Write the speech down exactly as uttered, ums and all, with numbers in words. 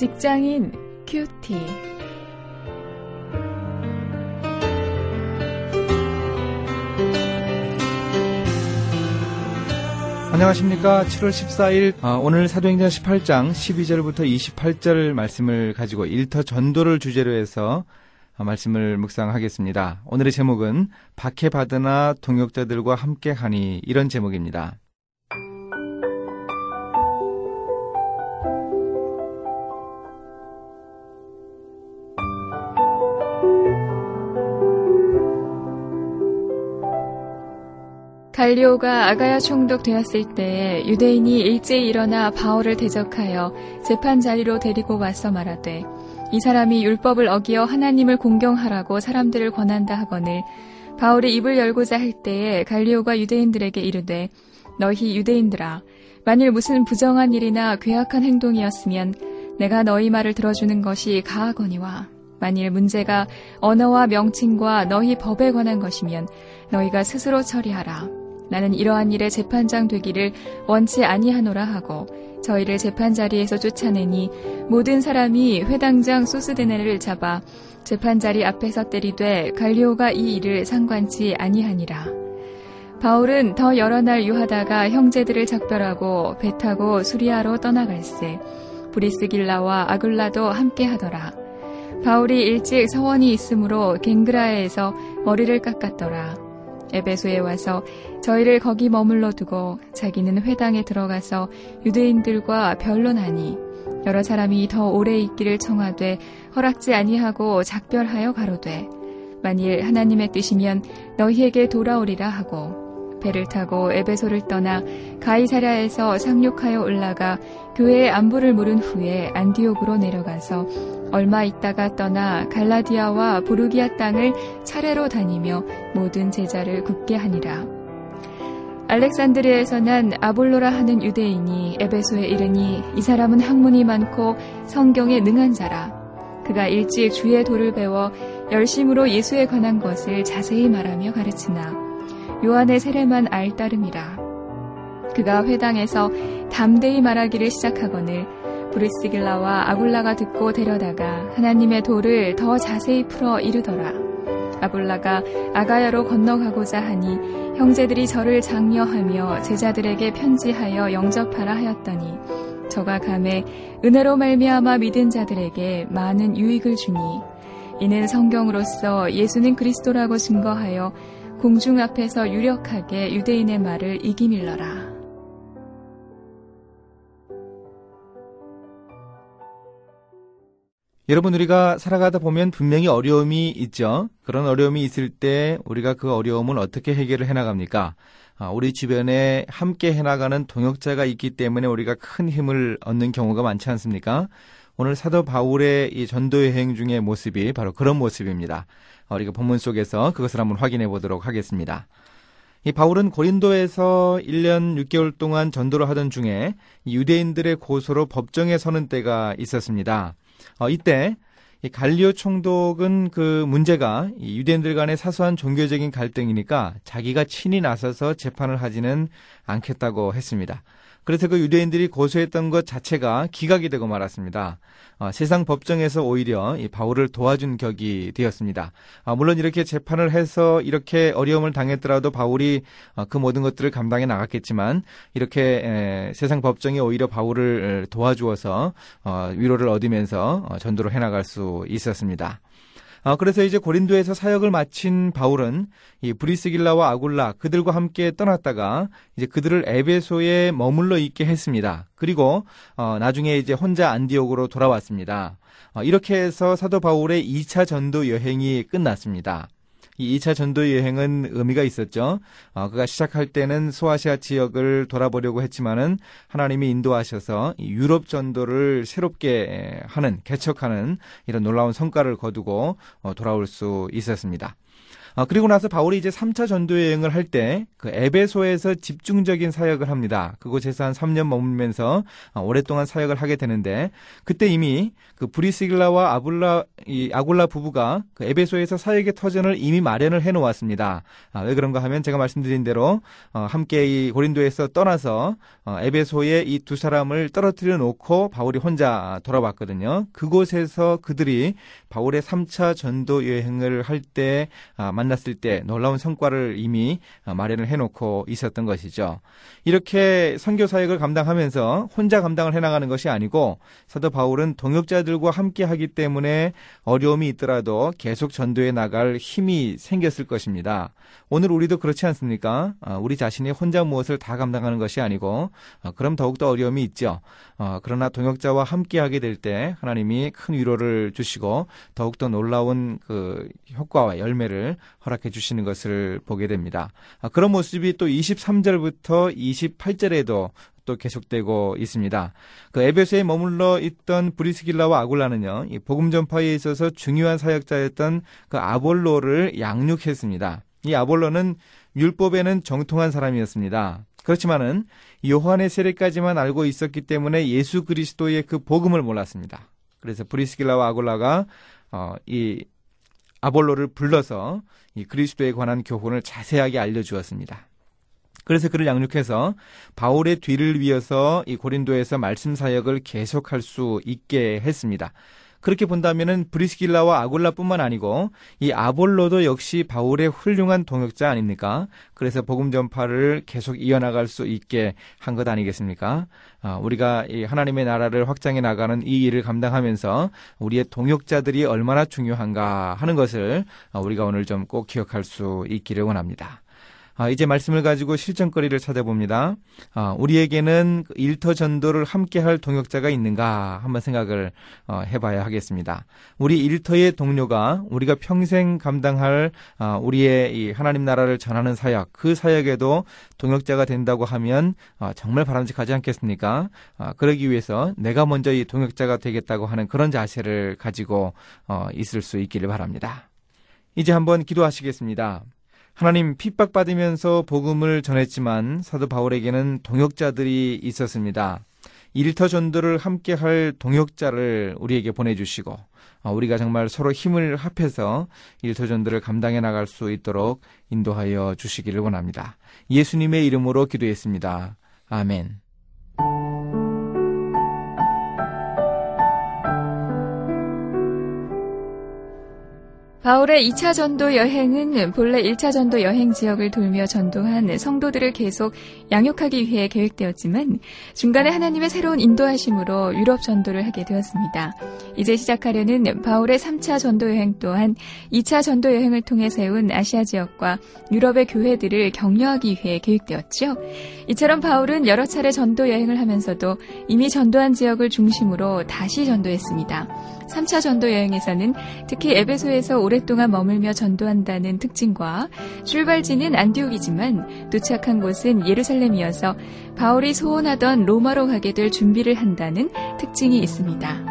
직장인 큐티. 안녕하십니까. 칠월 십사일 아, 오늘 사도행전 십팔장 십이절부터 이십팔절 말씀을 가지고 일터 전도를 주제로 해서 말씀을 묵상하겠습니다. 오늘의 제목은 박해받으나 동역자들과 함께하니, 이런 제목입니다. 갈리오가 아가야 총독 되었을 때에 유대인이 일제히 일어나 바울을 대적하여 재판 자리로 데리고 와서 말하되, 이 사람이 율법을 어기어 하나님을 공경하라고 사람들을 권한다 하거늘, 바울이 입을 열고자 할 때에 갈리오가 유대인들에게 이르되, 너희 유대인들아, 만일 무슨 부정한 일이나 괴악한 행동이었으면 내가 너희 말을 들어주는 것이 가하거니와, 만일 문제가 언어와 명칭과 너희 법에 관한 것이면 너희가 스스로 처리하라. 나는 이러한 일에 재판장 되기를 원치 아니하노라 하고 저희를 재판자리에서 쫓아내니, 모든 사람이 회당장 소스데네를 잡아 재판자리 앞에서 때리되 갈리오가 이 일을 상관치 아니하니라. 바울은 더 여러 날 유하다가 형제들을 작별하고 배 타고 수리아로 떠나갈세, 브리스길라와 아굴라도 함께하더라. 바울이 일찍 서원이 있으므로 갱그라에에서 머리를 깎았더라. 에베소에 와서 저희를 거기 머물러 두고 자기는 회당에 들어가서 유대인들과 변론하니, 여러 사람이 더 오래 있기를 청하되 허락지 아니하고 작별하여 가로되, 만일 하나님의 뜻이면 너희에게 돌아오리라 하고 배를 타고 에베소를 떠나 가이사랴에서 상륙하여 올라가 교회의 안부를 물은 후에 안디옥으로 내려가서 얼마 있다가 떠나 갈라디아와 부르기아 땅을 차례로 다니며 모든 제자를 굳게 하니라. 알렉산드리아에서 난 아볼로라 하는 유대인이 에베소에 이르니, 이 사람은 학문이 많고 성경에 능한 자라. 그가 일찍 주의 도를 배워 열심으로 예수에 관한 것을 자세히 말하며 가르치나 요한의 세례만 알 따름이라. 그가 회당에서 담대히 말하기를 시작하거늘, 브리스길라와 아굴라가 듣고 데려다가 하나님의 도를 더 자세히 풀어 이르더라. 아굴라가 아가야로 건너가고자 하니, 형제들이 저를 장려하며 제자들에게 편지하여 영접하라 하였더니, 저가 감에 은혜로 말미암아 믿은 자들에게 많은 유익을 주니, 이는 성경으로서 예수는 그리스도라고 증거하여 공중 앞에서 유력하게 유대인의 말을 이기밀러라. 여러분, 우리가 살아가다 보면 분명히 어려움이 있죠. 그런 어려움이 있을 때 우리가 그 어려움을 어떻게 해결을 해나갑니까? 우리 주변에 함께 해나가는 동역자가 있기 때문에 우리가 큰 힘을 얻는 경우가 많지 않습니까? 오늘 사도 바울의 이 전도 여행 중의 모습이 바로 그런 모습입니다. 우리가 본문 속에서 그것을 한번 확인해 보도록 하겠습니다. 이 바울은 고린도에서 일년 육개월 동안 전도를 하던 중에 유대인들의 고소로 법정에 서는 때가 있었습니다. 어, 이때 이 갈리오 총독은 그 문제가 이 유대인들 간의 사소한 종교적인 갈등이니까 자기가 친히 나서서 재판을 하지는 않겠다고 했습니다. 그래서 그 유대인들이 고소했던 것 자체가 기각이 되고 말았습니다. 어, 세상 법정에서 오히려 이 바울을 도와준 격이 되었습니다. 어, 물론 이렇게 재판을 해서 이렇게 어려움을 당했더라도 바울이 어, 그 모든 것들을 감당해 나갔겠지만, 이렇게 에, 세상 법정이 오히려 바울을 도와주어서 어, 위로를 얻으면서 어, 전도를 해나갈 수 있었습니다. 아, 그래서 이제 고린도에서 사역을 마친 바울은 이 브리스길라와 아굴라 그들과 함께 떠났다가 이제 그들을 에베소에 머물러 있게 했습니다. 그리고 어, 나중에 이제 혼자 안디옥으로 돌아왔습니다. 어, 이렇게 해서 사도 바울의 이차 전도 여행이 끝났습니다. 이 이차 전도 여행은 의미가 있었죠. 어, 그가 시작할 때는 소아시아 지역을 돌아보려고 했지만은 하나님이 인도하셔서 유럽 전도를 새롭게 하는, 개척하는 이런 놀라운 성과를 거두고 어, 돌아올 수 있었습니다. 아, 그리고 나서 바울이 이제 삼 차 전도여행을 할 때 그 에베소에서 집중적인 사역을 합니다. 그곳에서 한 삼 년 머물면서 아, 오랫동안 사역을 하게 되는데, 그때 이미 그 브리스길라와 아굴라, 이 아굴라 부부가 그 에베소에서 사역의 터전을 이미 마련을 해놓았습니다. 아, 왜 그런가 하면 제가 말씀드린 대로 어, 함께 이 고린도에서 떠나서 어, 에베소에 이 두 사람을 떨어뜨려 놓고 바울이 혼자 돌아왔거든요. 그곳에서 그들이 바울의 삼 차 전도 여행을 할 때 아, 만났을 때 놀라운 성과를 이미 마련을 해놓고 있었던 것이죠. 이렇게 선교 사역을 감당하면서 혼자 감당을 해나가는 것이 아니고 사도 바울은 동역자들과 함께하기 때문에 어려움이 있더라도 계속 전도해 나갈 힘이 생겼을 것입니다. 오늘 우리도 그렇지 않습니까? 우리 자신이 혼자 무엇을 다 감당하는 것이 아니고 그럼 더욱더 어려움이 있죠. 그러나 동역자와 함께하게 될 때 하나님이 큰 위로를 주시고 더욱더 놀라운 그 효과와 열매를 허락해 주시는 것을 보게 됩니다. 그런 모습이 또 이십삼 절부터 이십팔 절에도 또 계속되고 있습니다. 그 에베소에 머물러 있던 브리스길라와 아굴라는요, 이 복음 전파에 있어서 중요한 사역자였던 그 아볼로를 양육했습니다. 이 아볼로는 율법에는 정통한 사람이었습니다. 그렇지만은 요한의 세례까지만 알고 있었기 때문에 예수 그리스도의 그 복음을 몰랐습니다. 그래서 브리스길라와 아굴라가 어, 이 아볼로를 불러서 이 그리스도에 관한 교훈을 자세하게 알려주었습니다. 그래서 그를 양육해서 바울의 뒤를 이어서 이 고린도에서 말씀 사역을 계속할 수 있게 했습니다. 그렇게 본다면은 브리스길라와 아굴라뿐만 아니고 이 아볼로도 역시 바울의 훌륭한 동역자 아닙니까? 그래서 복음 전파를 계속 이어나갈 수 있게 한 것 아니겠습니까? 아, 우리가 이 하나님의 나라를 확장해 나가는 이 일을 감당하면서 우리의 동역자들이 얼마나 중요한가 하는 것을 우리가 오늘 좀 꼭 기억할 수 있기를 원합니다. 아, 이제 말씀을 가지고 실천거리를 찾아봅니다. 아, 우리에게는 일터 전도를 함께할 동역자가 있는가 한번 생각을 어, 해봐야 하겠습니다. 우리 일터의 동료가 우리가 평생 감당할 아, 우리의 이 하나님 나라를 전하는 사역, 그 사역에도 동역자가 된다고 하면 아, 정말 바람직하지 않겠습니까? 아, 그러기 위해서 내가 먼저 이 동역자가 되겠다고 하는 그런 자세를 가지고 어, 있을 수 있기를 바랍니다. 이제 한번 기도하시겠습니다. 하나님, 핍박받으면서 복음을 전했지만 사도 바울에게는 동역자들이 있었습니다. 일터 전도를 함께할 동역자를 우리에게 보내주시고 우리가 정말 서로 힘을 합해서 일터 전도를 감당해 나갈 수 있도록 인도하여 주시기를 원합니다. 예수님의 이름으로 기도했습니다. 아멘. 바울의 이 차 전도 여행은 본래 일 차 전도 여행 지역을 돌며 전도한 성도들을 계속 양육하기 위해 계획되었지만 중간에 하나님의 새로운 인도하심으로 유럽 전도를 하게 되었습니다. 이제 시작하려는 바울의 삼 차 전도 여행 또한 이 차 전도 여행을 통해 세운 아시아 지역과 유럽의 교회들을 격려하기 위해 계획되었죠. 이처럼 바울은 여러 차례 전도 여행을 하면서도 이미 전도한 지역을 중심으로 다시 전도했습니다. 삼 차 전도 여행에서는 특히 에베소에서 오랫동안 머물며 전도한다는 특징과 출발지는 안디옥이지만 도착한 곳은 예루살렘이어서 바울이 소원하던 로마로 가게 될 준비를 한다는 특징이 있습니다.